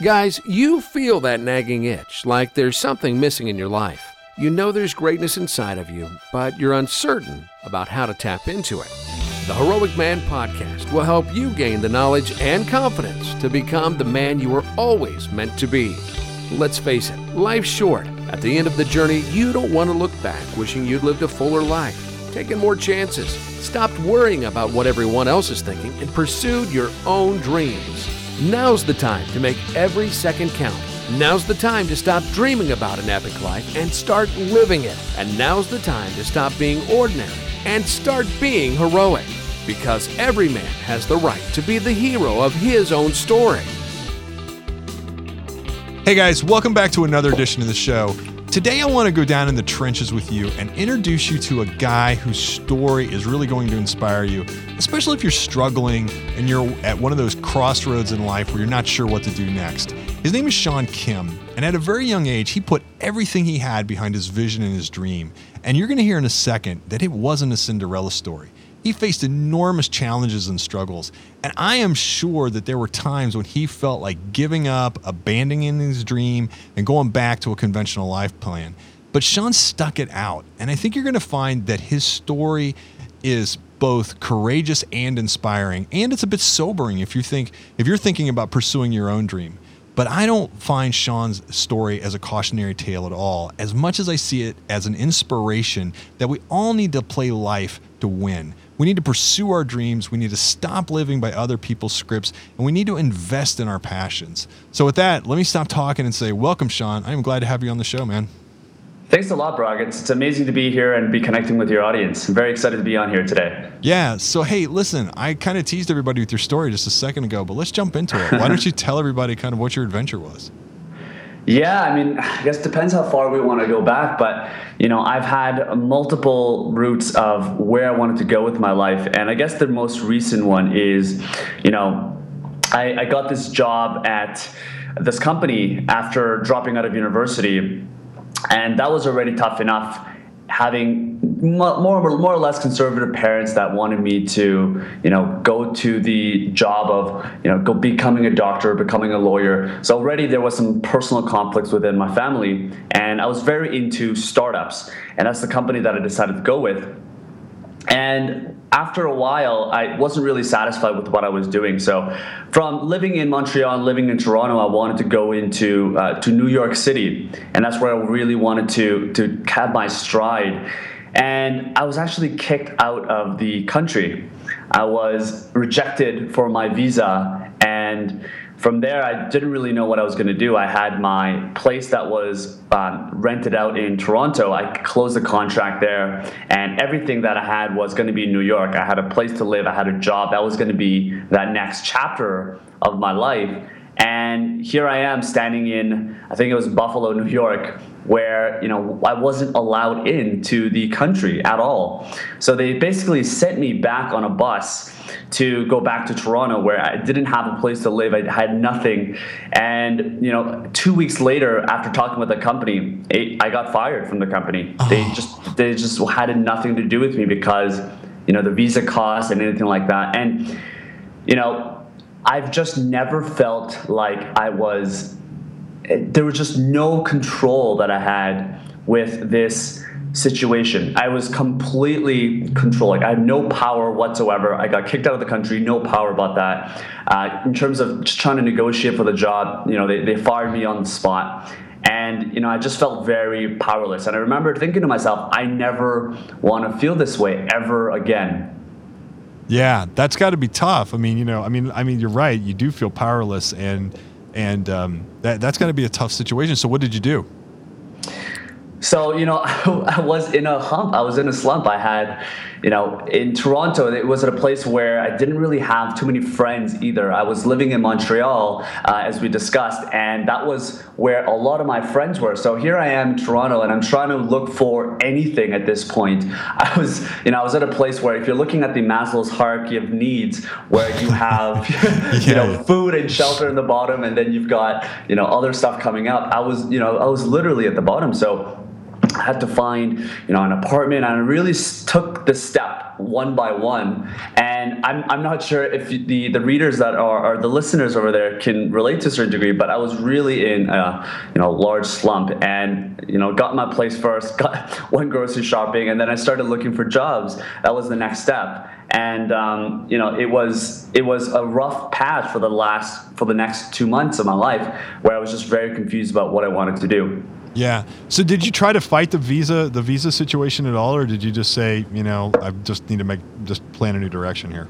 Guys, you feel that nagging itch, like there's something missing in your life. You know there's greatness inside of you, but you're uncertain about how to tap into it. The Heroic Man Podcast will help you gain the knowledge and confidence to become the man you were always meant to be. Let's face it, life's short. At the end of the journey, you don't want to look back wishing you'd lived a fuller life, taken more chances, stopped worrying about what everyone else is thinking, and pursued your own dreams. Now's the time to make every second count. Now's the time to stop dreaming about an epic life and start living it. And now's the time to stop being ordinary and start being heroic. Because every man has the right to be the hero of his own story. Hey guys, welcome back to another edition of the show. Today I want to go down in the trenches with you and introduce you to a guy whose story is really going to inspire you, especially if you're struggling and you're at one of those crossroads in life where you're not sure what to do next. His name is Sean Kim, and at a very young age, he put everything he had behind his vision and his dream. And you're going to hear in a second that it wasn't a Cinderella story. He faced enormous challenges and struggles, and I am sure that there were times when he felt like giving up, abandoning his dream, and going back to a conventional life plan. But Sean stuck it out, and I think you're going to find that his story is both courageous and inspiring, and it's a bit sobering if you're thinking about pursuing your own dream. But I don't find Sean's story as a cautionary tale at all, as much as I see it as an inspiration that we all need to play life to win. We need to pursue our dreams, we need to stop living by other people's scripts, and we need to invest in our passions. So with that, let me stop talking and say, welcome, Sean. I'm glad to have you on the show, man. Thanks a lot, Brogg. It's amazing to be here and be connecting with your audience. I'm very excited to be on here today. Yeah. So, hey, listen, I kind of teased everybody with your story just a second ago, but let's jump into it. Why don't you tell everybody kind of what your adventure was? Yeah, I mean, I guess it depends how far we want to go back, but, you know, I've had multiple routes of where I wanted to go with my life. And I guess the most recent one is, you know, I got this job at this company after dropping out of university. And that was already tough enough, having more or less conservative parents that wanted me to, you know, go to the job of, you know, go becoming a doctor, becoming a lawyer. So already there was some personal conflicts within my family, and I was very into startups, and that's the company that I decided to go with. And after a while, I wasn't really satisfied with what I was doing. So from living in Montreal and living in Toronto, I wanted to go into to New York City. And that's where I really wanted to have my stride. And I was actually kicked out of the country. I was rejected for my visa. And from there, I didn't really know what I was going to do. I had my place that was rented out in Toronto. I closed the contract there, and everything that I had was going to be in New York. I had a place to live. I had a job. That was going to be that next chapter of my life. And here I am standing in, I think it was Buffalo, New York, where, you know, I wasn't allowed into the country at all. So they basically sent me back on a bus to go back to Toronto, where I didn't have a place to live. I had nothing. And, you know, 2 weeks later, after talking with the company, I got fired from the company. They just had nothing to do with me because, you know, the visa costs and anything like that. And, you know, I've just never felt like there was just no control that I had with this situation. I was completely controlling. I had no power whatsoever. I got kicked out of the country, no power about that. In terms of just trying to negotiate for the job, you know, they fired me on the spot. And, you know, I just felt very powerless. And I remember thinking to myself, I never want to feel this way ever again. Yeah, that's got to be tough. I mean, you know, I mean, you're right. You do feel powerless, and that's got to be a tough situation. So what did you do? So, you know, I was in a hump. I was in a slump. I had, you know, in Toronto, it was at a place where I didn't really have too many friends either. I was living in Montreal, as we discussed, and that was where a lot of my friends were. So here I am in Toronto, and I'm trying to look for anything at this point. I was at a place where if you're looking at the Maslow's hierarchy of needs, where you have, you know, food and shelter in the bottom, and then you've got, you know, other stuff coming up. I was literally at the bottom. So I had to find, an apartment, and I really took the step one by one. And I'm not sure if the readers that are, or the listeners over there can relate to a certain degree, but I was really in a large slump, and, got my place first, got one grocery shopping, and then I started looking for jobs. That was the next step. And, it was a rough patch for the next 2 months of my life, where I was just very confused about what I wanted to do. Yeah. So did you try to fight the visa situation at all? Or did you just say, I just need to plan a new direction here?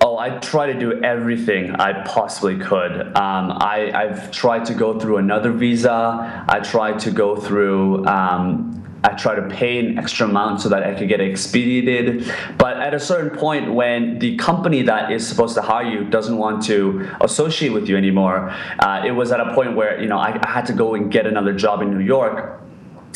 Oh, I try to do everything I possibly could. I've tried to go through another visa. I tried to go through, I try to pay an extra amount so that I could get expedited. But at a certain point, when the company that is supposed to hire you doesn't want to associate with you anymore, it was at a point where, I had to go and get another job in New York.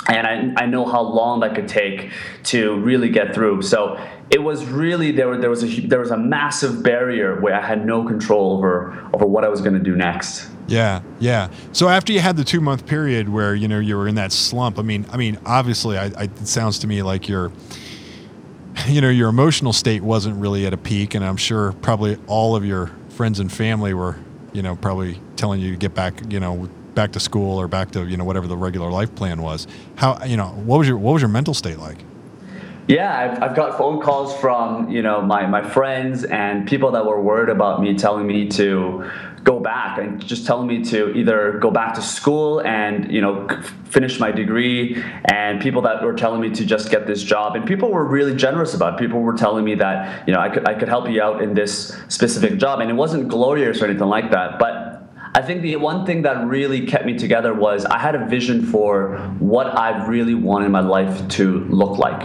And I know how long that could take to really get through. So it was really, there was a massive barrier where I had no control over what I was going to do next. Yeah. So after you had the 2 month period where, you were in that slump, I mean, obviously it sounds to me like your emotional state wasn't really at a peak, and I'm sure probably all of your friends and family were, probably telling you to get back to school or back to, whatever the regular life plan was. How, what was your mental state like? Yeah, I've got phone calls from, my friends and people that were worried about me, telling me to go back, and just telling me to either go back to school and, finish my degree, and people that were telling me to just get this job. And people were really generous about it. People were telling me that, I could help you out in this specific job. And it wasn't glorious or anything like that, but I think the one thing that really kept me together was I had a vision for what I really wanted my life to look like.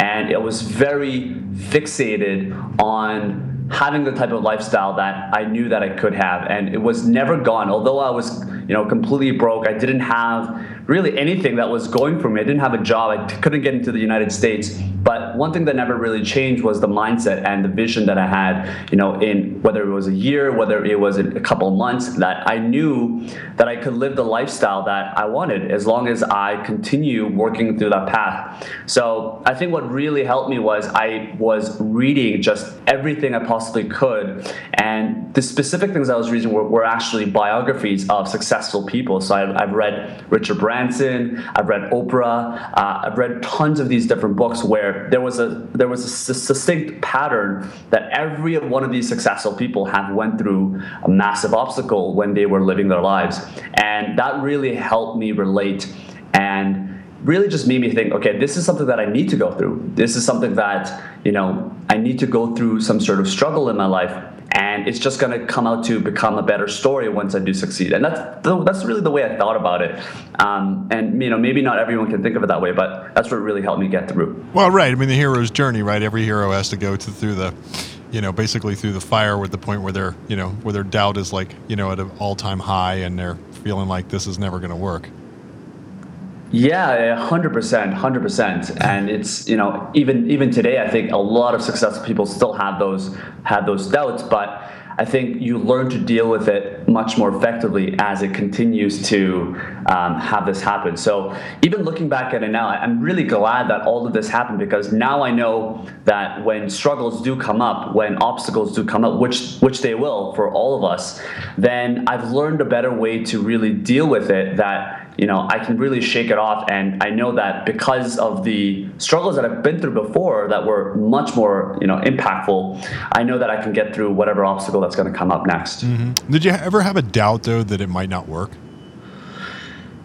And it was very fixated on having the type of lifestyle that I knew that I could have. And it was never gone. Although I was, completely broke, I didn't have really anything that was going for me. I didn't have a job. I couldn't get into the United States. But one thing that never really changed was the mindset and the vision that I had, in whether it was a year, whether it was a couple of months, that I knew that I could live the lifestyle that I wanted as long as I continue working through that path. So I think what really helped me was I was reading just everything I possibly could. And the specific things I was reading were actually biographies of successful people. So I've read Richard Branson, I've read Oprah, I've read tons of these different books where there was a succinct pattern that every one of these successful people have went through a massive obstacle when they were living their lives. And that really helped me relate, and really just made me think, okay, this is something that I need to go through. This is something that, I need to go through some sort of struggle in my life. And it's just going to come out to become a better story once I do succeed. And that's really the way I thought about it. And, maybe not everyone can think of it that way, but that's what really helped me get through. Well, right. I mean, the hero's journey, right? Every hero has to go through the, basically through the fire, with the point where they're, where their doubt is like, at an all-time high, and they're feeling like this is never going to work. Yeah, 100%. And it's, even today, I think a lot of successful people still have those doubts, but I think you learn to deal with it much more effectively as it continues to have this happen. So even looking back at it now, I'm really glad that all of this happened, because now I know that when struggles do come up, when obstacles do come up, which they will for all of us, then I've learned a better way to really deal with it, that I can really shake it off. And I know that because of the struggles that I've been through before that were much more, impactful, I know that I can get through whatever obstacle that's going to come up next. Mm-hmm. Did you ever have a doubt, though, that it might not work?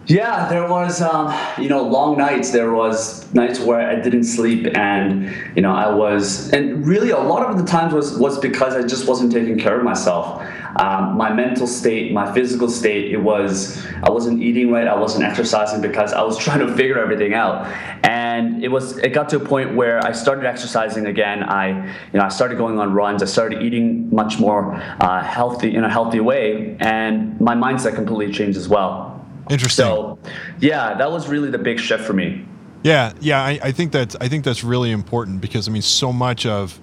Yeah, there was, long nights. There was nights where I didn't sleep, and, and really a lot of the times was because I just wasn't taking care of myself. My mental state, my physical state, I wasn't eating right. I wasn't exercising because I was trying to figure everything out. And it got to a point where I started exercising again. I started going on runs. I started eating much more healthy, in a healthy way. And my mindset completely changed as well. Interesting. So, yeah, that was really the big shift for me. Yeah, I think that's really important, because so much of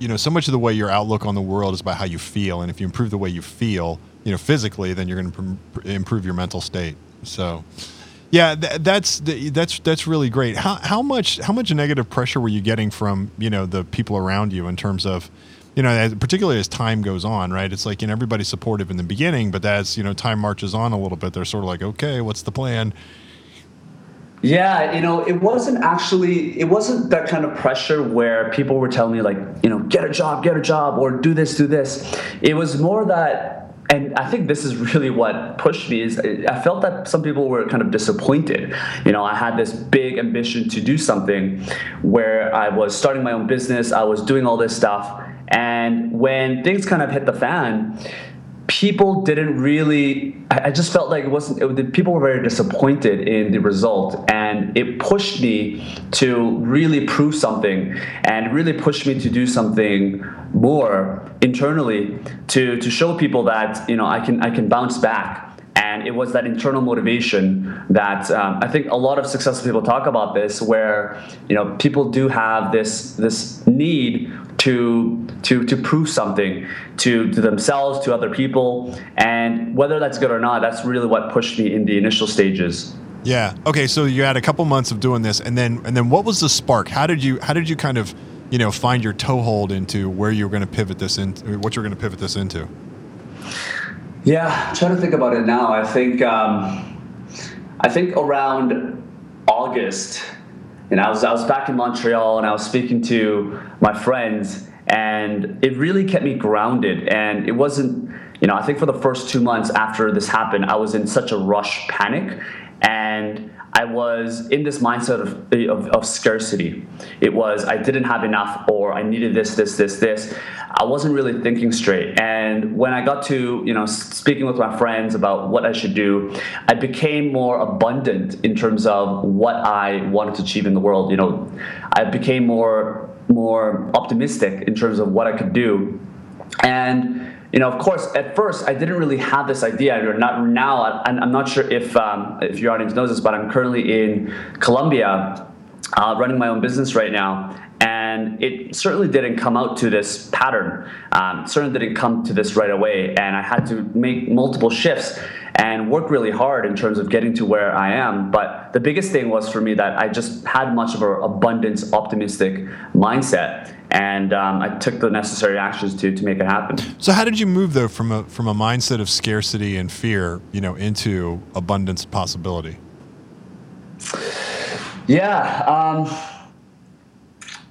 the way your outlook on the world is about how you feel, and if you improve the way you feel, physically, then you're going to improve your mental state. So, Yeah, that's really great. How much negative pressure were you getting from, you know, the people around you in terms of, you know, particularly as time goes on, right? It's like, you know, everybody's supportive in the beginning, but as, you know, time marches on a little bit, they're sort of like, okay, what's the plan? Yeah, you know, it wasn't that kind of pressure where people were telling me like, you know, get a job or do this. It was more that, and I think this is really what pushed me, is I felt that some people were kind of disappointed. You know, I had this big ambition to do something where I was starting my own business, I was doing all this stuff. And when things kind of hit the fan, people didn't really, I just felt like people were very disappointed in the result, and it pushed me to really prove something and really pushed me to do something more internally to show people that, you know, I can bounce back. And it was that internal motivation that I think a lot of successful people talk about this, where, you know, people do have this need to prove something to themselves, to other people, and whether that's good or not, that's really what pushed me in the initial stages. Yeah. Okay. So you had a couple months of doing this, and then what was the spark? How did you kind of, you know, find your toehold into where you were going to pivot this into, what you were going to pivot this into? Yeah, I'm trying to think about it now. I think around August, and I was back in Montreal, and I was speaking to my friends, and it really kept me grounded. And it wasn't, you know, I think for the first 2 months after this happened, I was in such a rush, panic, and I was in this mindset of scarcity. It was, I didn't have enough, or I needed this. I wasn't really thinking straight. And when I got to, you know, speaking with my friends about what I should do, I became more abundant in terms of what I wanted to achieve in the world. You know, I became more optimistic in terms of what I could do. And, you know, of course, at first, I didn't really have this idea. I'm not sure if your audience knows this, but I'm currently in Colombia, running my own business right now. And it certainly didn't come out to this pattern. Certainly didn't come to this right away. And I had to make multiple shifts and work really hard in terms of getting to where I am. But the biggest thing was for me that I just had much of an abundance, optimistic mindset. And I took the necessary actions to make it happen. So how did you move, though, from a mindset of scarcity and fear, you know, into abundance possibility? Yeah.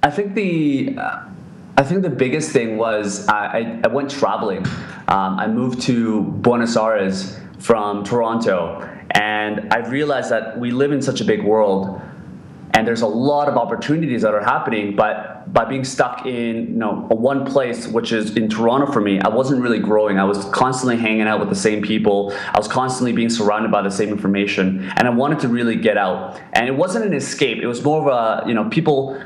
I think the biggest thing was I went traveling. I moved to Buenos Aires from Toronto, and I realized that we live in such a big world, and there's a lot of opportunities that are happening. But by being stuck in, you know, one place, which is in Toronto for me, I wasn't really growing. I was constantly hanging out with the same people. I was constantly being surrounded by the same information, and I wanted to really get out. And it wasn't an escape. It was more of a, you know, people.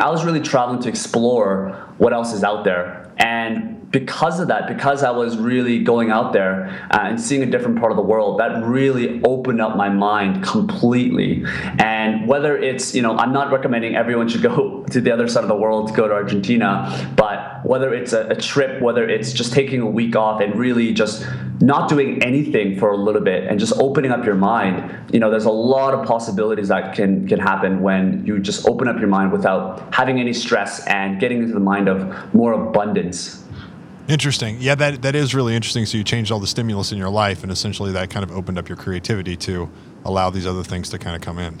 I was really traveling to explore what else is out there. And because of that, because I was really going out there and seeing a different part of the world, that really opened up my mind completely. And whether it's, you know, I'm not recommending everyone should go to the other side of the world to go to Argentina, but whether it's a trip, whether it's just taking a week off and really just not doing anything for a little bit and just opening up your mind, you know, there's a lot of possibilities that can happen when you just open up your mind without having any stress and getting into the mind of more abundance. Interesting. Yeah, that is really interesting. So you changed all the stimulus in your life, and essentially that kind of opened up your creativity to allow these other things to kind of come in.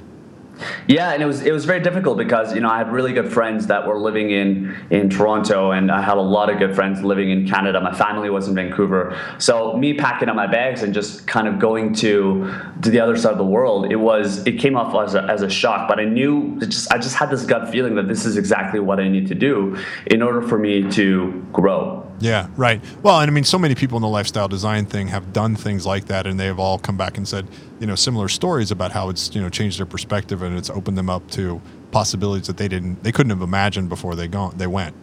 Yeah, and it was very difficult because, you know, I had really good friends that were living in Toronto, and I had a lot of good friends living in Canada. My family was in Vancouver. So me packing up my bags and just kind of going to the other side of the world, it came off as a shock. But I knew, I just had this gut feeling that this is exactly what I need to do in order for me to grow. Yeah, right. Well, and I mean, so many people in the lifestyle design thing have done things like that, and they have all come back and said, you know, similar stories about how it's, you know, changed their perspective and it's opened them up to possibilities that they couldn't have imagined before they went.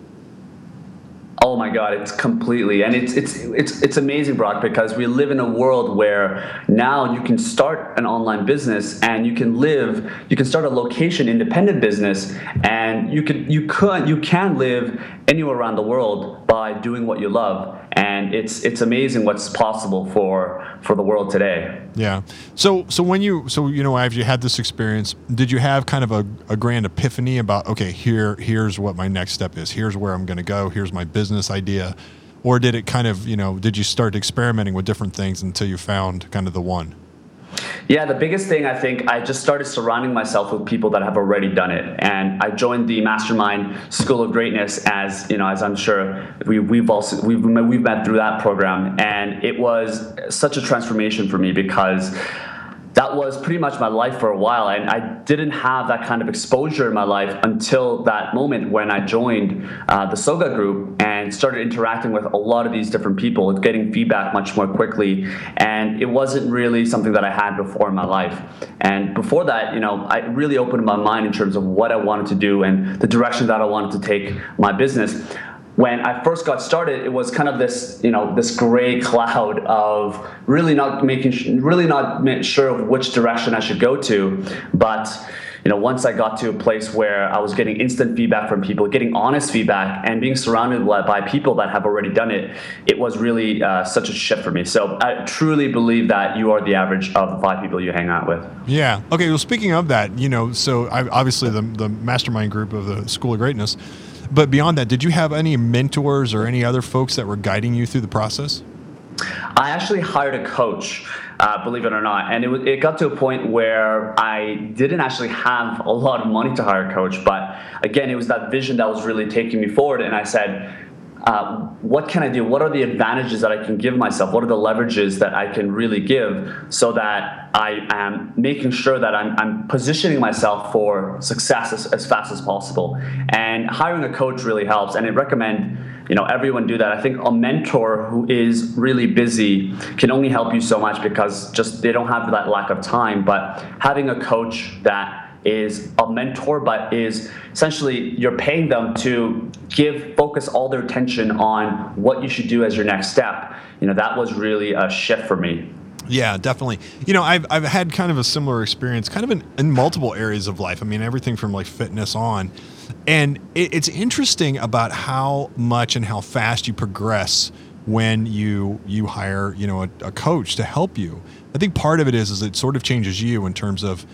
Oh my God, it's completely, and it's amazing, Brock, because we live in a world where now you can start an online business and you can start a location independent business, and you can live anywhere around the world by doing what you love. And it's amazing what's possible for the world today. Yeah. So after you had this experience, did you have kind of a grand epiphany about, okay, here's what my next step is, here's where I'm going to go, here's my business idea? Or did it kind of, did you start experimenting with different things until you found kind of the one? Yeah, the biggest thing, I think, I just started surrounding myself with people that have already done it. And I joined the Mastermind School of Greatness, as I'm sure we've met through that program. And it was such a transformation for me because that was pretty much my life for a while. And I didn't have that kind of exposure in my life until that moment when I joined the Soga group and started interacting with a lot of these different people, getting feedback much more quickly. And it wasn't really something that I had before in my life. And before that, I really opened my mind in terms of what I wanted to do and the direction that I wanted to take my business. When I first got started, it was kind of this gray cloud of really not sure of which direction I should go to. But once I got to a place where I was getting instant feedback from people, getting honest feedback, and being surrounded by people that have already done it, it was really such a shift for me. So I truly believe that you are the average of the 5 people you hang out with. Yeah. Okay. Well, speaking of that, obviously the mastermind group of the School of Greatness. But beyond that, did you have any mentors or any other folks that were guiding you through the process? I actually hired a coach, believe it or not. And it got to a point where I didn't actually have a lot of money to hire a coach. But again, it was that vision that was really taking me forward. And I said, what can I do? What are the advantages that I can give myself? What are the leverages that I can really give so that I am making sure that I'm positioning myself for success as fast as possible? And hiring a coach really helps. And I recommend everyone do that. I think a mentor who is really busy can only help you so much because just they don't have that lack of time. But having a coach that is a mentor, but is essentially you're paying them to focus all their attention on what you should do as your next step. That was really a shift for me. Yeah, definitely. I've had kind of a similar experience, kind of in multiple areas of life. I mean, everything from like fitness on, and it's interesting about how much and how fast you progress when you hire a coach to help you. I think part of it is it sort of changes you in terms of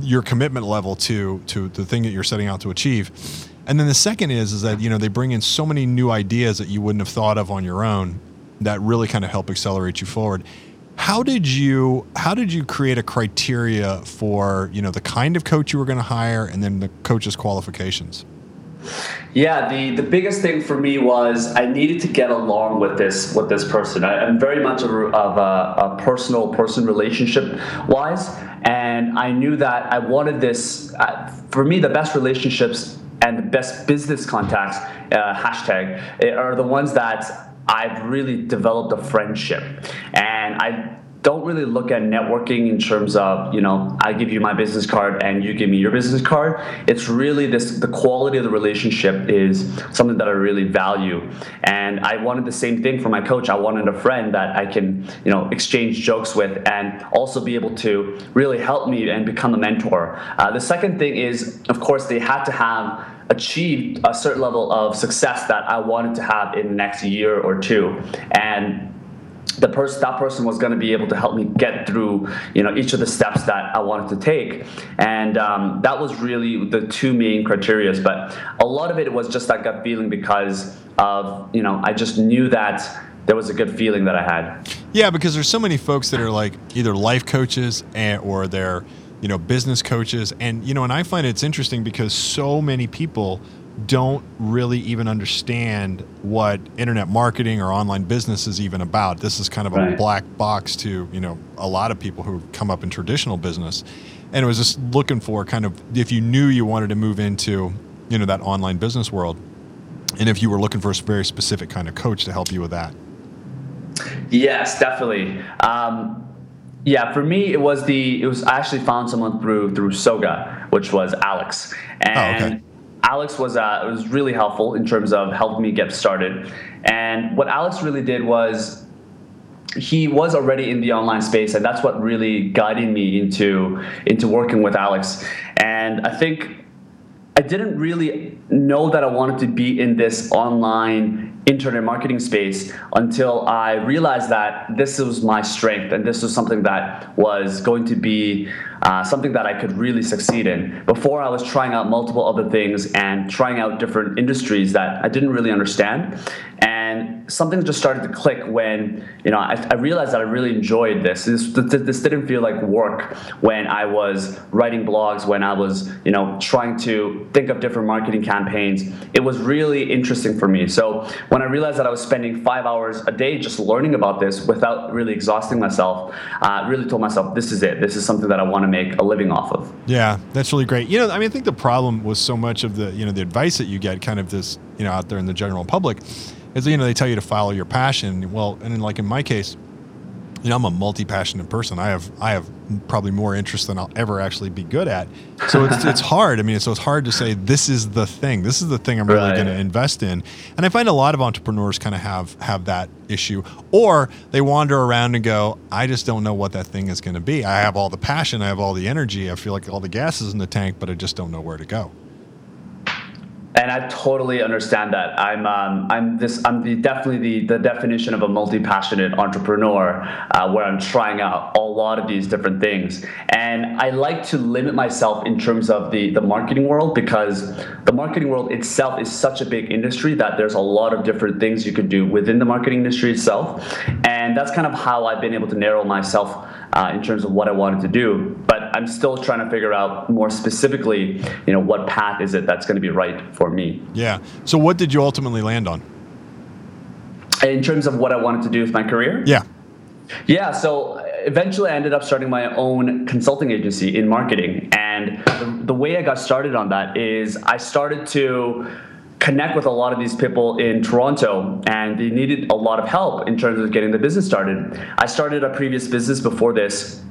your commitment level to the thing that you're setting out to achieve. And then the second is that, they bring in so many new ideas that you wouldn't have thought of on your own that really kind of help accelerate you forward. How did you create a criteria for, the kind of coach you were going to hire and then the coach's qualifications? Yeah, the biggest thing for me was I needed to get along with this person. I'm very much of a personal person relationship wise, and I knew that I wanted this. For me, the best relationships and the best business contacts hashtag are the ones that I've really developed a friendship, and I don't really look at networking in terms of, I give you my business card and you give me your business card. It's really the quality of the relationship is something that I really value. And I wanted the same thing for my coach. I wanted a friend that I can, exchange jokes with and also be able to really help me and become a mentor. The second thing is, of course, they had to have achieved a certain level of success that I wanted to have in the next year or two. And that person was going to be able to help me get through, each of the steps that I wanted to take. And that was really the two main criterias. But a lot of it was just that gut feeling because of, I just knew that there was a good feeling that I had. Yeah, because there's so many folks that are like either life coaches or they're, business coaches. And, and I find it's interesting because so many people don't really even understand what internet marketing or online business is even about. This is kind of a black box to, a lot of people who come up in traditional business. And it was just looking for kind of, if you knew you wanted to move into, that online business world, and if you were looking for a very specific kind of coach to help you with that. Yes, definitely. Yeah, for me, it was I actually found someone through Soga, which was Alex. And oh, okay. Alex was really helpful in terms of helping me get started. And what Alex really did was he was already in the online space, and that's what really guided me into working with Alex. And I think I didn't really know that I wanted to be in this online internet marketing space until I realized that this was my strength and this was something that was going to be something that I could really succeed in. Before, I was trying out multiple other things and trying out different industries that I didn't really understand. And something just started to click when, you know, I realized that I really enjoyed this. This didn't feel like work when I was writing blogs, when I was, you know, trying to think of different marketing campaigns. It was really interesting for me. So when I realized that I was spending 5 hours a day just learning about this without really exhausting myself, I really told myself, this is it. This is something that I want to make a living off of. Yeah, that's really great. You know, I mean, I think the problem with so much of the, you know, the advice that you get kind of this, you know, out there in the general public is, you know, they tell you to follow your passion. Well, and then like in my case, you know, I'm a multi-passionate person. I have probably more interest than I'll ever actually be good at. So it's hard. I mean, so it's hard to say, this is the thing. This is the thing I'm really going to invest in. And I find a lot of entrepreneurs kind of have that issue, or they wander around and go, I just don't know what that thing is going to be. I have all the passion. I have all the energy. I feel like all the gas is in the tank, but I just don't know where to go. And I totally understand that. I'm definitely the definition of a multi-passionate entrepreneur, where I'm trying out a lot of these different things. And I like to limit myself in terms of the marketing world, because the marketing world itself is such a big industry that there's a lot of different things you could do within the marketing industry itself. And that's kind of how I've been able to narrow myself in terms of what I wanted to do. But I'm still trying to figure out more specifically, you know, what path is it that's going to be right for me. Yeah. So what did you ultimately land on? In terms of what I wanted to do with my career? Yeah. Yeah. So eventually I ended up starting my own consulting agency in marketing. And the way I got started on that is I started to connect with a lot of these people in Toronto, and they needed a lot of help in terms of getting the business started. I started a previous business before this,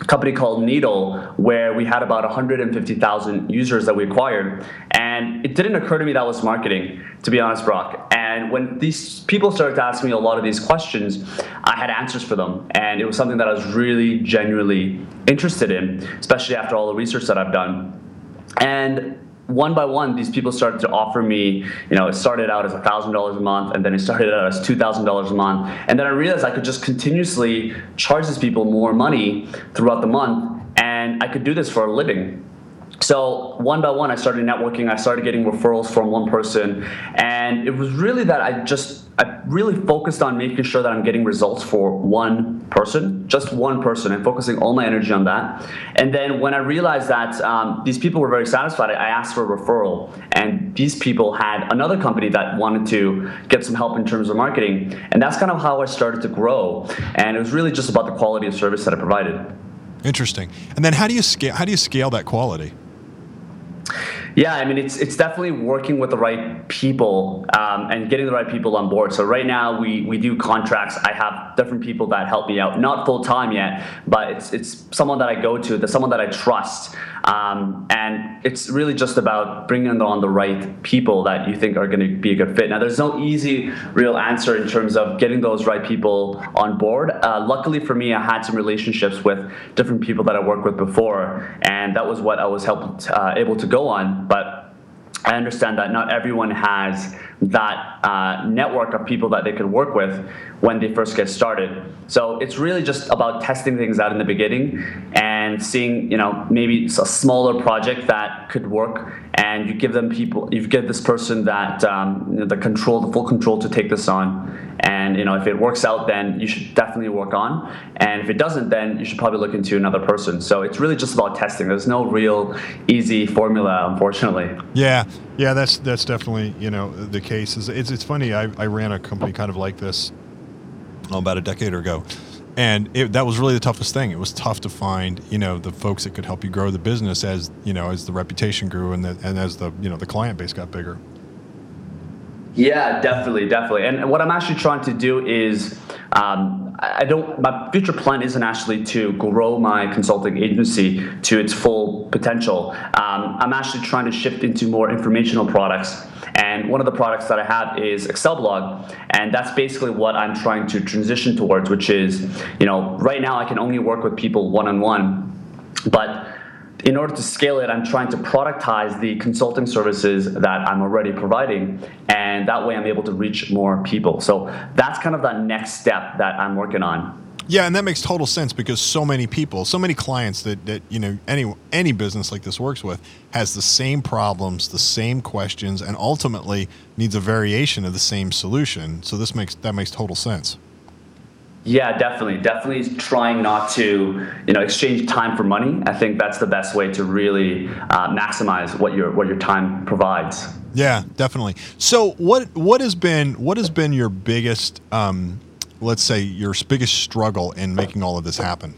a company called Needle, where we had about 150,000 users that we acquired. And it didn't occur to me that was marketing, to be honest, Brock. And when these people started to ask me a lot of these questions, I had answers for them. And it was something that I was really genuinely interested in, especially after all the research that I've done. And one by one, these people started to offer me, you know, it started out as $1,000 a month, and then it started out as $2,000 a month. And then I realized I could just continuously charge these people more money throughout the month, and I could do this for a living. So one by one, I started networking. I started getting referrals from one person. And it was really that I really focused on making sure that I'm getting results for one person, just one person, and focusing all my energy on that. And then when I realized that these people were very satisfied, I asked for a referral. And these people had another company that wanted to get some help in terms of marketing. And that's kind of how I started to grow. And it was really just about the quality of service that I provided. Interesting. And then how do you scale that quality? Yeah, I mean, it's definitely working with the right people and getting the right people on board. So right now we do contracts. I have different people that help me out, not full time yet, but it's someone that I go to, that's someone that I trust. And it's really just about bringing on the right people that you think are going to be a good fit. Now, there's no easy real answer in terms of getting those right people on board. Luckily for me, I had some relationships with different people that I worked with before, and that was what I was able to go on. But I understand that not everyone has that network of people that they could work with when they first get started. So it's really just about testing things out in the beginning and seeing, you know, maybe it's a smaller project that could work, and you give this person that the full control to take this on. And, you know, if it works out, then you should definitely work on. And if it doesn't, then you should probably look into another person. So it's really just about testing. There's no real easy formula, unfortunately. Yeah, that's definitely, you know, the case. It's funny. I ran a company kind of like this about a decade ago. And that was really the toughest thing. It was tough to find, you know, the folks that could help you grow the business as, you know, as the reputation grew and as the, you know, the client base got bigger. Yeah, definitely. And what I'm actually trying to do is, my future plan isn't actually to grow my consulting agency to its full potential. I'm actually trying to shift into more informational products. And one of the products that I have is Excel Blog. And that's basically what I'm trying to transition towards, which is, you know, right now I can only work with people one-on-one, but in order to scale it, I'm trying to productize the consulting services that I'm already providing, and that way I'm able to reach more people. So that's kind of the next step that I'm working on. Yeah, and that makes total sense because so many people, so many clients that you know, any business like this works with has the same problems, the same questions, and ultimately needs a variation of the same solution. So that makes total sense. Yeah, definitely trying not to, exchange time for money. I think that's the best way to really maximize what your time provides. Yeah, definitely. So what has been your biggest let's say your biggest struggle in making all of this happen?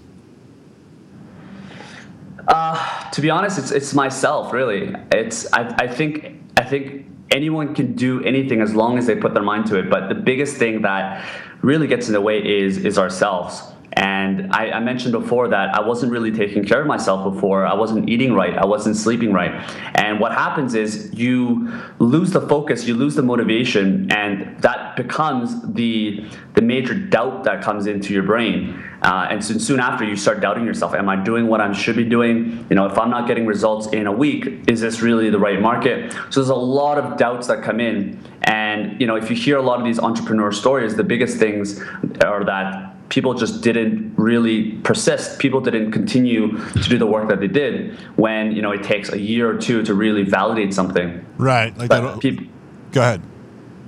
To be honest, it's myself, really. I think anyone can do anything as long as they put their mind to it. But the biggest thing that really gets in the way is ourselves. And I mentioned before that I wasn't really taking care of myself before. I wasn't eating right. I wasn't sleeping right. And what happens is you lose the focus, you lose the motivation, and that becomes the major doubt that comes into your brain. And soon after, you start doubting yourself. Am I doing what I should be doing? If I'm not getting results in a week, is this really the right market? So there's a lot of doubts that come in. And, if you hear a lot of these entrepreneur stories, the biggest things are that people just didn't really persist. People didn't continue to do the work that they did when, it takes a year or two to really validate something. Right. Go ahead.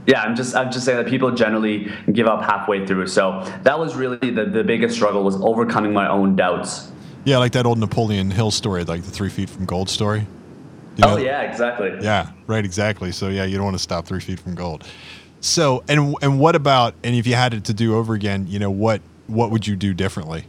Yeah, I'm just saying that people generally give up halfway through. So that was really the biggest struggle, was overcoming my own doubts. Yeah, like that old Napoleon Hill story, like the 3 feet from gold story. Oh, yeah, exactly. Yeah, right, exactly. So, yeah, you don't want to stop 3 feet from gold. So, and what about, and if you had it to do over again, what would you do differently?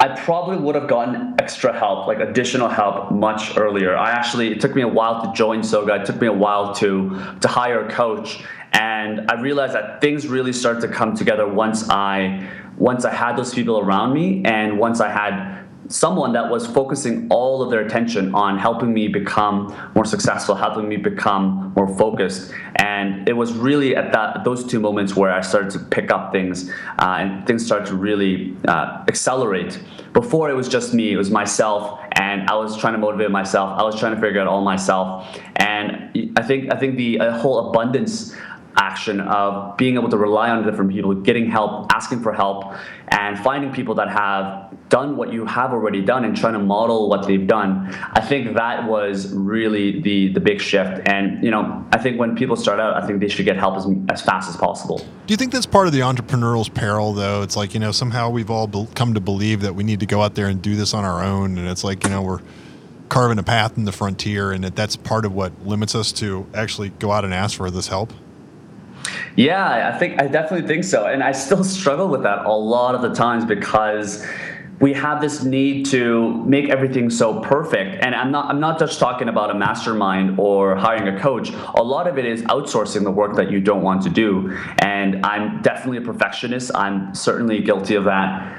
I probably would have gotten extra help, like additional help, much earlier. It took me a while to join Soga. It took me a while to hire a coach. And I realized that things really started to come together once I had those people around me, and once I had someone that was focusing all of their attention on helping me become more successful, helping me become more focused. And it was really at those two moments where I started to pick up things, and things started to really accelerate. Before, it was just me, it was myself, and I was trying to motivate myself. I was trying to figure it out all myself. And I think the whole abundance action of being able to rely on different people, getting help, asking for help, and finding people that have done what you have already done and trying to model what they've done. I think that was really the big shift. And, I think when people start out, I think they should get help as fast as possible. Do you think that's part of the entrepreneurial's peril, though? It's like, somehow we've all come to believe that we need to go out there and do this on our own. And it's like, we're carving a path in the frontier, and that's part of what limits us to actually go out and ask for this help. Yeah, I definitely think so. And I still struggle with that a lot of the times because we have this need to make everything so perfect. And I'm not just talking about a mastermind or hiring a coach. A lot of it is outsourcing the work that you don't want to do. And I'm definitely a perfectionist. I'm certainly guilty of that.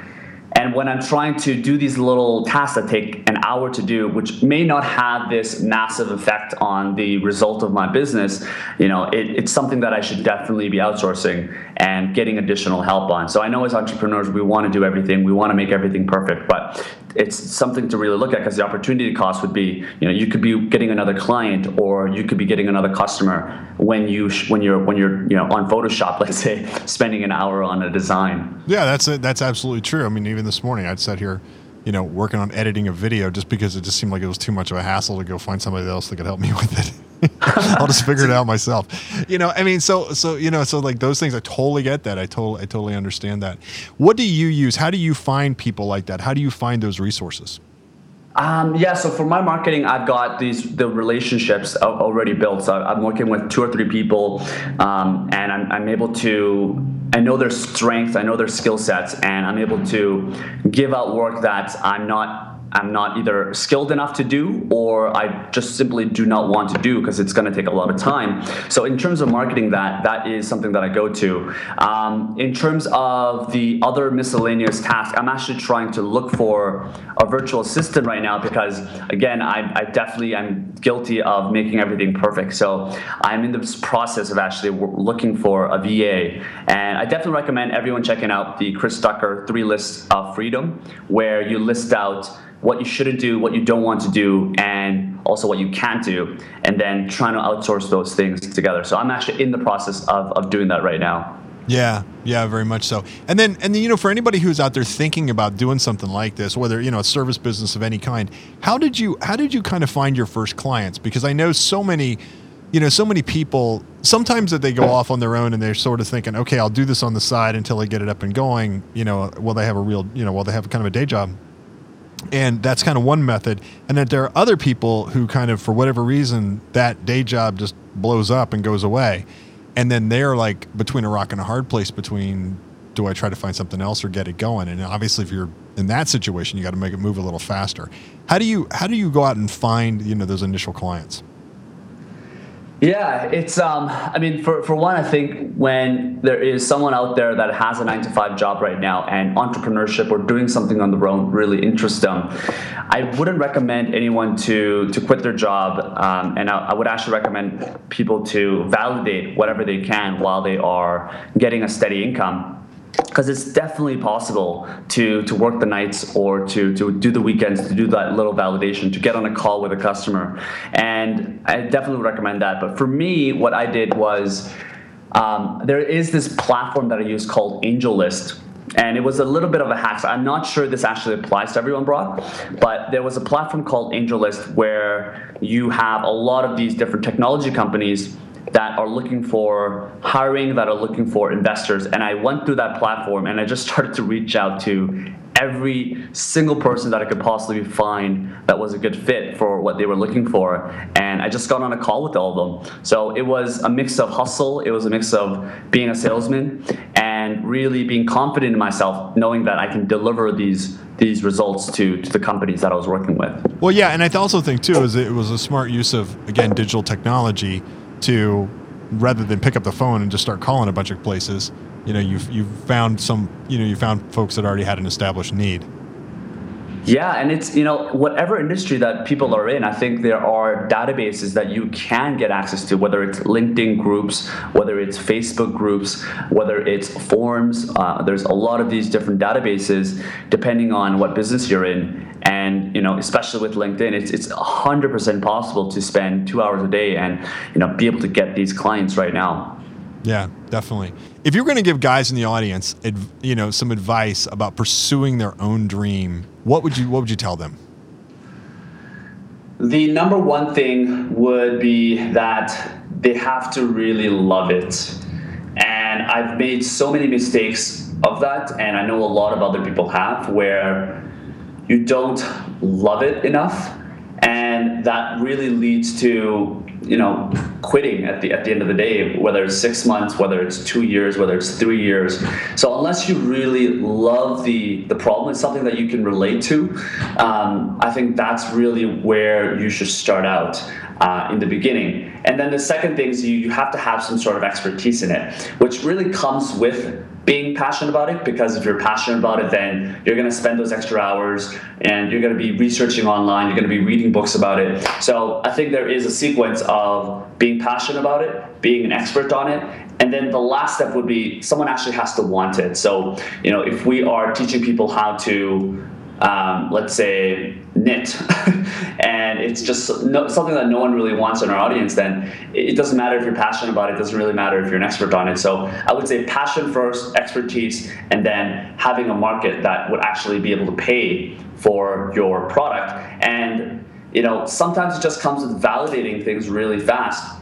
And when I'm trying to do these little tasks that take an hour to do, which may not have this massive effect on the result of my business, it's something that I should definitely be outsourcing and getting additional help on. So I know as entrepreneurs, we want to do everything. We want to make everything perfect, but it's something to really look at, because the opportunity cost would be, you could be getting another client, or you could be getting another customer when you're on Photoshop, let's say, spending an hour on a design. Yeah, that's absolutely true. I mean, even this morning, I'd sat here, working on editing a video just because it just seemed like it was too much of a hassle to go find somebody else that could help me with it. I'll just figure it out myself. So like those things, I totally get that. I totally understand that. What do you use? How do you find people like that? How do you find those resources? So for my marketing, I've got the relationships already built. So I'm working with 2 or 3 people, and I'm able to, I know their strengths, I know their skill sets, and I'm able to give out work that I'm not either skilled enough to do, or I just simply do not want to do because it's going to take a lot of time. So in terms of marketing, that is something that I go to. In terms of the other miscellaneous tasks, I'm actually trying to look for a virtual assistant right now because, again, I definitely am guilty of making everything perfect. So I'm in this process of actually looking for a VA, and I definitely recommend everyone checking out the Chris Ducker 3 lists of freedom, where you list out what you shouldn't do, what you don't want to do, and also what you can't do, and then trying to outsource those things together. So I'm actually in the process of doing that right now. Yeah, very much so. And then, for anybody who's out there thinking about doing something like this, whether, a service business of any kind, how did you kind of find your first clients? Because I know so many people, sometimes that they go off on their own and they're sort of thinking, okay, I'll do this on the side until I get it up and going, while they have kind of a day job. And that's kind of one method. And then there are other people who kind of, for whatever reason, that day job just blows up and goes away. And then they're like between a rock and a hard place between, do I try to find something else or get it going? And obviously if you're in that situation, you got to make it move a little faster. How do you go out and find, those initial clients? Yeah, it's, for one, I think when there is someone out there that has a 9-to-5 job right now and entrepreneurship or doing something on their own really interests them, I wouldn't recommend anyone to quit their job. And I would actually recommend people to validate whatever they can while they are getting a steady income. Because it's definitely possible to work the nights or to do the weekends, to do that little validation, to get on a call with a customer. And I definitely would recommend that. But for me, what I did was there is this platform that I use called AngelList. And it was a little bit of a hack. So I'm not sure this actually applies to everyone, Brogg. But there was a platform called AngelList where you have a lot of these different technology companies that are looking for hiring, that are looking for investors. And I went through that platform and I just started to reach out to every single person that I could possibly find that was a good fit for what they were looking for. And I just got on a call with all of them. So it was a mix of hustle. It was a mix of being a salesman and really being confident in myself, knowing that I can deliver these results to the companies that I was working with. Well, yeah. And I also think too, is it was a smart use of, again, digital technology to, rather than pick up the phone and just start calling a bunch of places, you found folks that already had an established need. Yeah, and it's, whatever industry that people are in, I think there are databases that you can get access to, whether it's LinkedIn groups, whether it's Facebook groups, whether it's forums. There's a lot of these different databases depending on what business you're in. And, especially with LinkedIn, it's 100% possible to spend 2 hours a day and, be able to get these clients right now. Yeah, definitely. If you're going to give guys in the audience, some advice about pursuing their own dream, what would you tell them? The number one thing would be that they have to really love it. And I've made so many mistakes of that, and I know a lot of other people have, where you don't love it enough, and that really leads to quitting at the end of the day, whether it's 6 months, whether it's 2 years, whether it's 3 years. So unless you really love the problem, it's something that you can relate to. I think that's really where you should start out in the beginning. And then the second thing is you have to have some sort of expertise in it, which really comes with being passionate about it, because if you're passionate about it, then you're going to spend those extra hours and you're going to be researching online, you're going to be reading books about it. So I think there is a sequence of being passionate about it, being an expert on it, and then the last step would be someone actually has to want it. So, if we are teaching people how to, let's say, knit, and it's just something that no one really wants in our audience, then it doesn't matter if you're passionate about it. It doesn't really matter if you're an expert on it. So I would say passion first, expertise, and then having a market that would actually be able to pay for your product. And, sometimes it just comes with validating things really fast.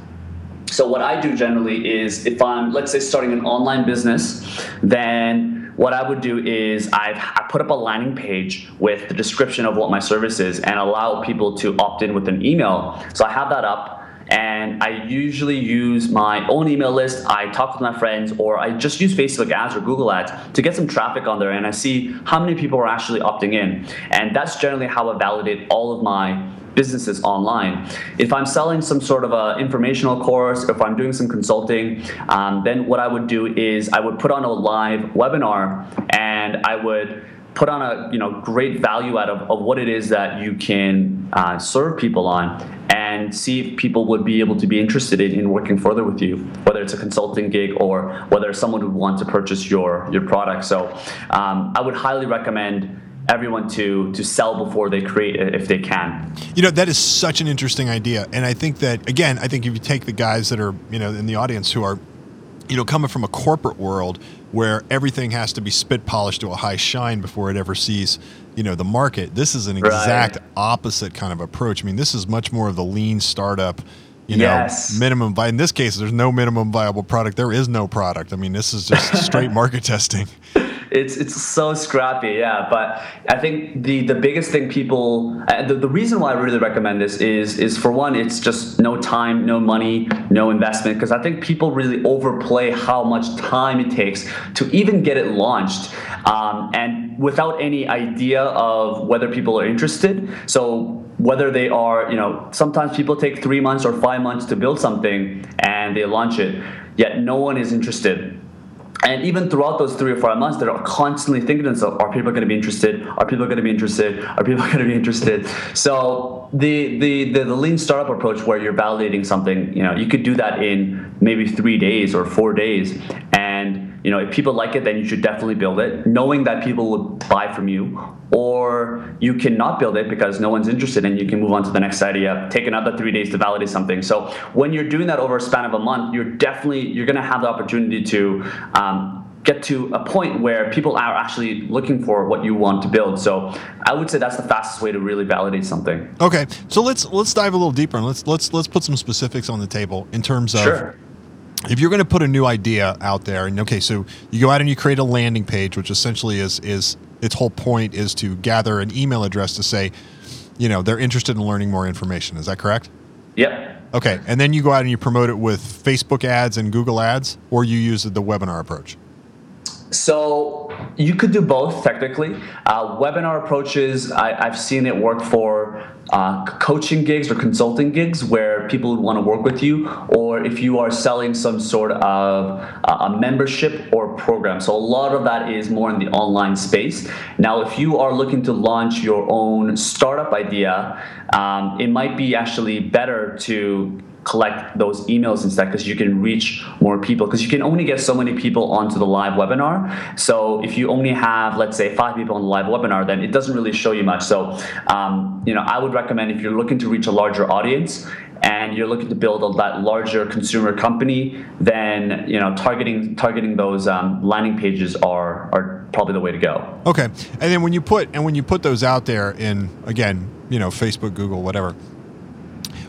So what I do generally is, if I'm, let's say, starting an online business, then what I would do is I put up a landing page with the description of what my service is and allow people to opt in with an email. So I have that up, and I usually use my own email list. I talk with my friends, or I just use Facebook ads or Google ads to get some traffic on there, and I see how many people are actually opting in. And that's generally how I validate all of my businesses online. If I'm selling some sort of a informational course, if I'm doing some consulting, then what I would do is I would put on a live webinar, and I would put on a great value out of what it is that you can serve people on. And and see if people would be able to be interested in working further with you, whether it's a consulting gig or whether someone would want to purchase your product. So I would highly recommend everyone to sell before they create it if they can. You know, that is such an interesting idea. And I think that, again, I think if you take the guys that are, you know, in the audience who are, you know, coming from a corporate world where everything has to be spit polished to a high shine before it ever sees, you know, the market, this is an exact opposite kind of approach. I mean, this is much more of the lean startup, you know, minimum, in this case, there's no minimum viable product. There is no product. I mean, this is just straight market testing. It's so scrappy, but I think the biggest thing people, the reason why I really recommend this is for one, it's just no time, no money, no investment, because I think people really overplay how much time it takes to even get it launched, and without any idea of whether people are interested. So whether they are, you know, sometimes people take 3 months or 5 months to build something and they launch it, yet no one is interested. And even throughout those 3 or 4 months, they're constantly thinking to themselves, are people going to be interested? Are people going to be interested? Are people going to be interested? So the lean startup approach where you're validating something, you know, you could do that in maybe 3 days or 4 days. And, you know, if people like it, then you should definitely build it, knowing that people will buy from you. Or you cannot build it because no one's interested and you can move on to the next idea, take another 3 days to validate something. So when you're doing that over a span of a month, you're going to have the opportunity to get to a point where people are actually looking for what you want to build. So I would say that's the fastest way to really validate something. Okay, so let's dive a little deeper and let's put some specifics on the table in terms of if you're going to put a new idea out there. And okay, so you go out and you create a landing page, which essentially is its whole point is to gather an email address to say, you know, they're interested in learning more information. Is that correct? Yep. Okay. And then you go out and you promote it with Facebook ads and Google ads, or you use the webinar approach? So you could do both technically. Webinar approaches, I've seen it work for coaching gigs or consulting gigs where people would want to work with you, or if you are selling some sort of a membership or program. So a lot of that is more in the online space. Now, if you are looking to launch your own startup idea, it might be actually better to collect those emails instead, because you can reach more people, because you can only get so many people onto the live webinar. So if you only have, let's say, 5 people on the live webinar, then it doesn't really show you much. So, you know, I would recommend if you're looking to reach a larger audience and you're looking to build that larger consumer company, then, you know, targeting those landing pages are probably the way to go. Okay. And then when you put those out there in, again, you know, Facebook, Google, whatever,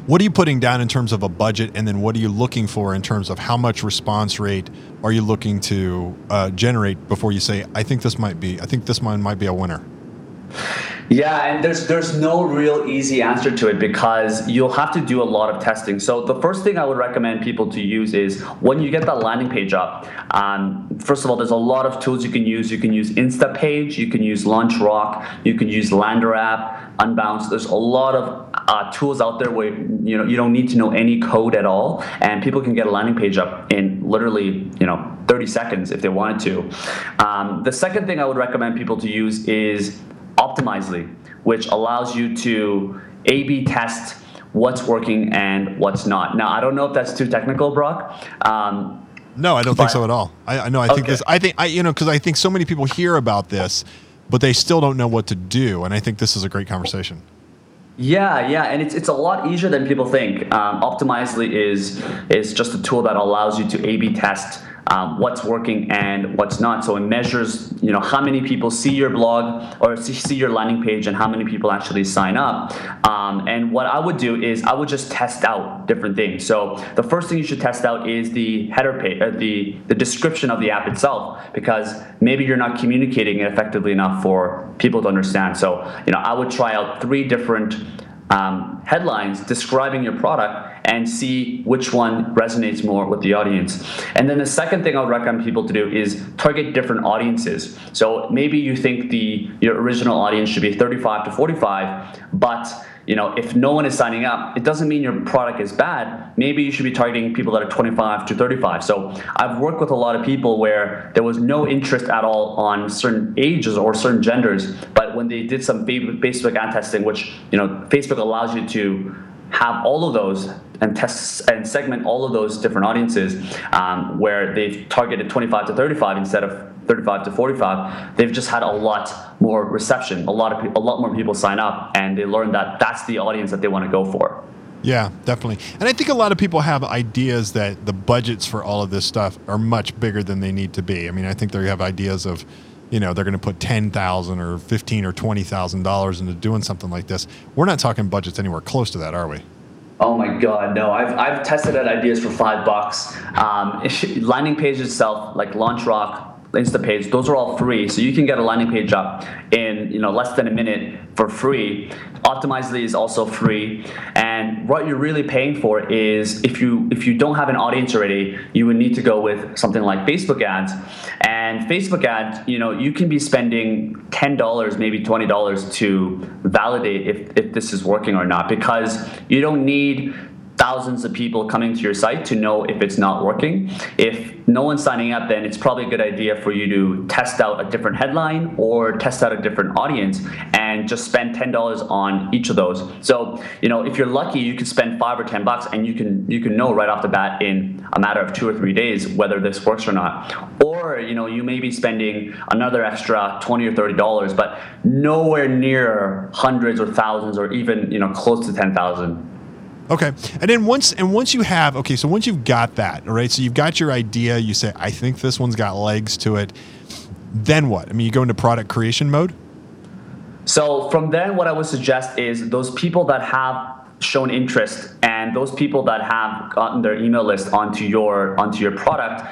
what are you putting down in terms of a budget, and then what are you looking for in terms of how much response rate are you looking to generate before you say, I think this might be a winner? Yeah, and there's no real easy answer to it because you'll have to do a lot of testing. So the first thing I would recommend people to use is when you get that landing page up, first of all, there's a lot of tools you can use. You can use Instapage, you can use LaunchRock, you can use Lander app, Unbounce. There's a lot of tools out there where, you know, you don't need to know any code at all, and people can get a landing page up in literally, you know, 30 seconds if they wanted to. The second thing I would recommend people to use is Optimizely, which allows you to A/B test what's working and what's not. Now, I don't know if that's too technical, Brock. No, I don't think so at all. I think I think so many people hear about this, but they still don't know what to do. And I think this is a great conversation. Yeah, and it's a lot easier than people think. Optimizely is just a tool that allows you to A/B test what's working and what's not. So it measures, you know, how many people see your blog or see your landing page and how many people actually sign up. And what I would do is I would just test out different things. So the first thing you should test out is the header page, or the description of the app itself, because maybe you're not communicating it effectively enough for people to understand. So, you know, I would try out 3 different headlines describing your product and see which one resonates more with the audience. And then the second thing I would recommend people to do is target different audiences. So maybe you think your original audience should be 35 to 45, but, you know, if no one is signing up, it doesn't mean your product is bad. Maybe you should be targeting people that are 25 to 35. So I've worked with a lot of people where there was no interest at all on certain ages or certain genders, but when they did some Facebook ad testing, which, you know, Facebook allows you to have all of those and test and segment all of those different audiences where they've targeted 25 to 35 instead of 35 to 45, they've just had a lot more reception. A lot more people sign up, and they learn that that's the audience that they want to go for. Yeah, definitely. And I think a lot of people have ideas that the budgets for all of this stuff are much bigger than they need to be. I mean, I think they have ideas of, you know, they're going to put $10,000 or $15,000 or $20,000 into doing something like this. We're not talking budgets anywhere close to that, are we? Oh my God, no. I've tested out ideas for $5. Landing page itself, like LaunchRock, Instapage, those are all free, so you can get a landing page up in, you know, less than a minute for free. Optimizely is also free, and what you're really paying for is if you don't have an audience already, you would need to go with something like Facebook ads. And Facebook ads, you know, you can be spending $10, maybe $20 to validate if this is working or not, because you don't need thousands of people coming to your site to know if it's not working. If no one's signing up, then it's probably a good idea for you to test out a different headline or test out a different audience and just spend $10 on each of those. So, you know, if you're lucky, you can spend $5 or $10 and you can know right off the bat in a matter of 2 or 3 days whether this works or not. Or, you know, you may be spending another extra $20 or $30, but nowhere near hundreds or thousands or even, you know, close to 10,000. Okay. And then once you have, okay, so once you've got that, all right, so you've got your idea, you say, I think this one's got legs to it, then what? I mean, you go into product creation mode? So from then, what I would suggest is those people that have shown interest and those people that have gotten their email list onto your product,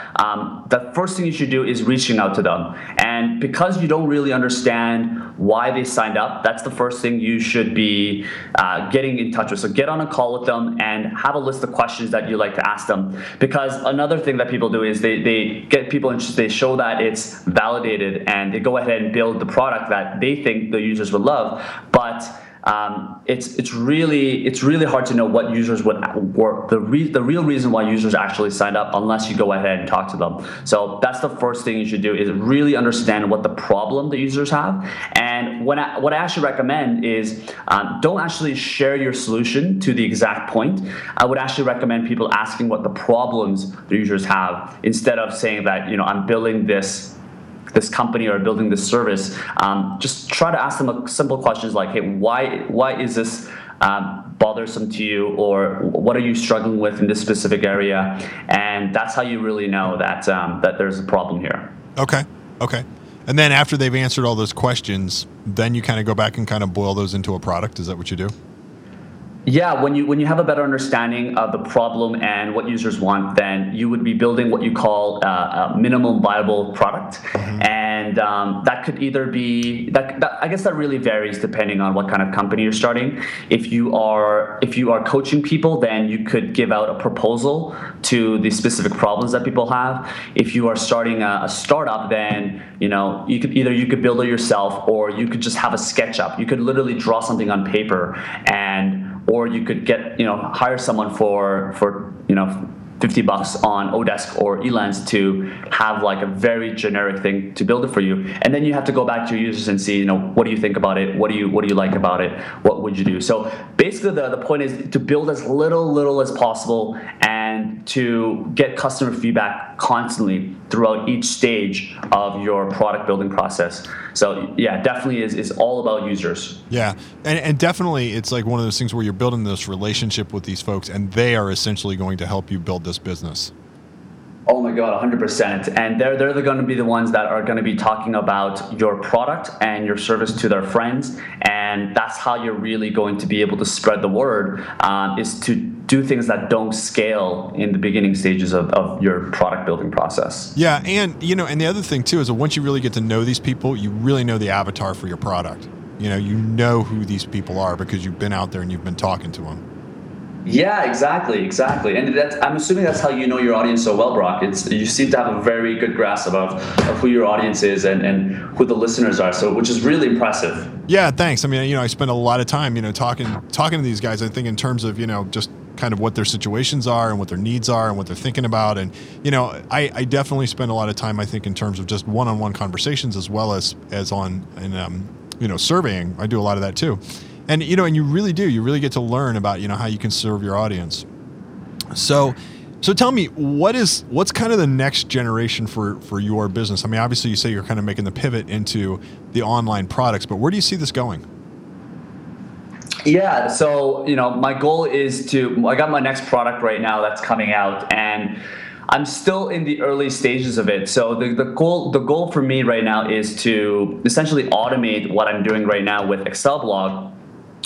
the first thing you should do is reaching out to them. And because you don't really understand why they signed up, that's the first thing you should be getting in touch with. So get on a call with them and have a list of questions that you like to ask them. Because another thing that people do is they get people interested, they show that it's validated, and they go ahead and build the product that they think the users would love. But it's really hard to know what users would work, the real reason why users actually signed up, unless you go ahead and talk to them. So that's the first thing you should do, is really understand what the problem the users have. And what I actually recommend is don't actually share your solution to the exact point. I would actually recommend people asking what the problems the users have, instead of saying that, you know, I'm building this company or building this service. Just try to ask them simple questions like, hey, why is this bothersome to you, or what are you struggling with in this specific area? And that's how you really know that that there's a problem here. Okay. And then after they've answered all those questions, then you kind of go back and kind of boil those into a product. Is that what you do? Yeah, when you have a better understanding of the problem and what users want, then you would be building what you call a minimum viable product. Mm-hmm. And that could either be that I guess that really varies depending on what kind of company you're starting. If you are coaching people, then you could give out a proposal to the specific problems that people have. If you are starting a startup, then, you know, you could build it yourself, or you could just have a sketch up. You could literally draw something on paper, or you could get, you know, hire someone for you know, $50 on Odesk or Elance to have like a very generic thing to build it for you. And then you have to go back to your users and see, you know, what do you think about it? What do you like about it? What would you do? So basically the point is to build as little as possible and to get customer feedback constantly throughout each stage of your product building process. So yeah, definitely is all about users. Yeah, and definitely it's like one of those things where you're building this relationship with these folks, and they are essentially going to help you build this business. Oh my God, 100%. And they're going to be the ones that are going to be talking about your product and your service to their friends. And that's how you're really going to be able to spread the word, is to do things that don't scale in the beginning stages of your product building process. Yeah. And, you know, and the other thing too is that once you really get to know these people, you really know the avatar for your product. You know who these people are because you've been out there and you've been talking to them. Yeah, exactly. And I'm assuming that's how you know your audience so well, Brock. You seem to have a very good grasp of who your audience is and who the listeners are, so which is really impressive. Yeah, thanks. I mean, you know, I spend a lot of time, you know, talking to these guys, I think, in terms of, you know, just kind of what their situations are and what their needs are and what they're thinking about. And, you know, I definitely spend a lot of time, I think, in terms of just one-on-one conversations as well as on, and, you know, surveying. I do a lot of that too. And, you know, and you really do. You really get to learn about, you know, how you can serve your audience. So tell me, what's kind of the next generation for your business? I mean, obviously you say you're kind of making the pivot into the online products, but where do you see this going? Yeah. So, you know, my goal is I got my next product right now that's coming out, and I'm still in the early stages of it. So the goal for me right now is to essentially automate what I'm doing right now with Excel Blog,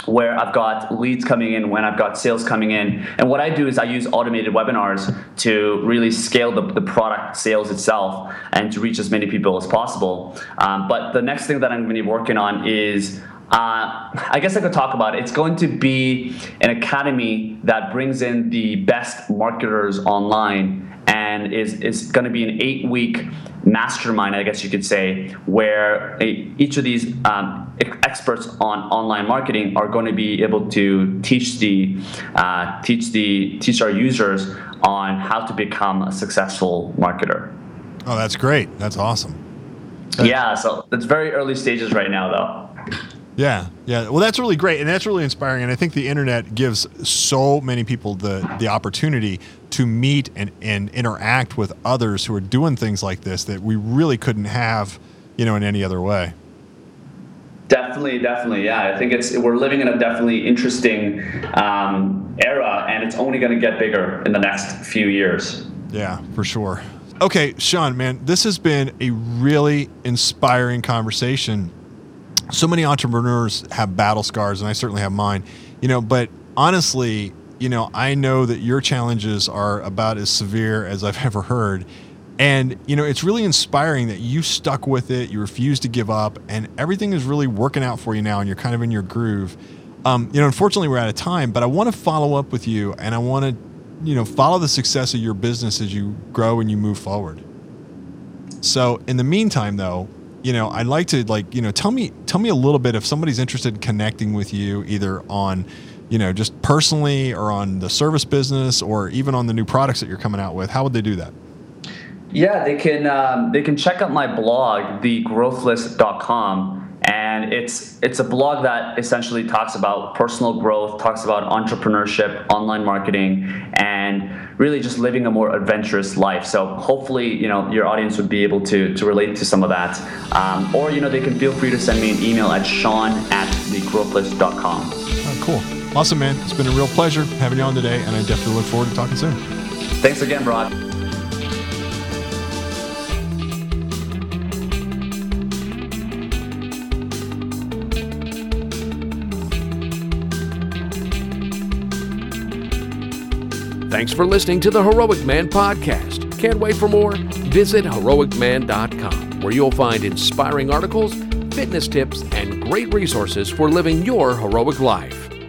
where I've got leads coming in, when I've got sales coming in. And what I do is I use automated webinars to really scale the product sales itself and to reach as many people as possible. But the next thing that I'm going to be working on is, I guess I could talk about it. It's going to be an academy that brings in the best marketers online, and is going to be an 8-week mastermind, I guess you could say, where each of these experts on online marketing are going to be able to teach our users on how to become a successful marketer. Oh, that's great. That's awesome. Yeah. So it's very early stages right now, though. Yeah. Well, that's really great, and that's really inspiring. And I think the internet gives so many people the opportunity to meet and interact with others who are doing things like this that we really couldn't have, you know, in any other way. Definitely. Yeah, I think we're living in a definitely interesting era, and it's only going to get bigger in the next few years. Yeah, for sure. Okay, Sean, man, this has been a really inspiring conversation. So many entrepreneurs have battle scars, and I certainly have mine, you know, but honestly, you know, I know that your challenges are about as severe as I've ever heard. And, you know, it's really inspiring that you stuck with it, you refused to give up, and everything is really working out for you now, and you're kind of in your groove. You know, unfortunately, we're out of time, but I want to follow up with you, and I want to, you know, follow the success of your business as you grow and you move forward. So in the meantime, though, you know, I'd like to, like, you know, tell me a little bit if somebody's interested in connecting with you, either on, you know, just personally or on the service business or even on the new products that you're coming out with. How would they do that? Yeah, they can check out my blog, thegrowthlist.com, and it's a blog that essentially talks about personal growth, talks about entrepreneurship, online marketing, and really just living a more adventurous life. So hopefully, you know, your audience would be able to relate to some of that. Or, you know, they can feel free to send me an email at sean@thegrowthlist.com. Oh, cool. Awesome, man. It's been a real pleasure having you on today, and I definitely look forward to talking soon. Thanks again, Brogg. Thanks for listening to the Heroic Man Podcast. Can't wait for more? Visit heroicman.com, where you'll find inspiring articles, fitness tips, and great resources for living your heroic life.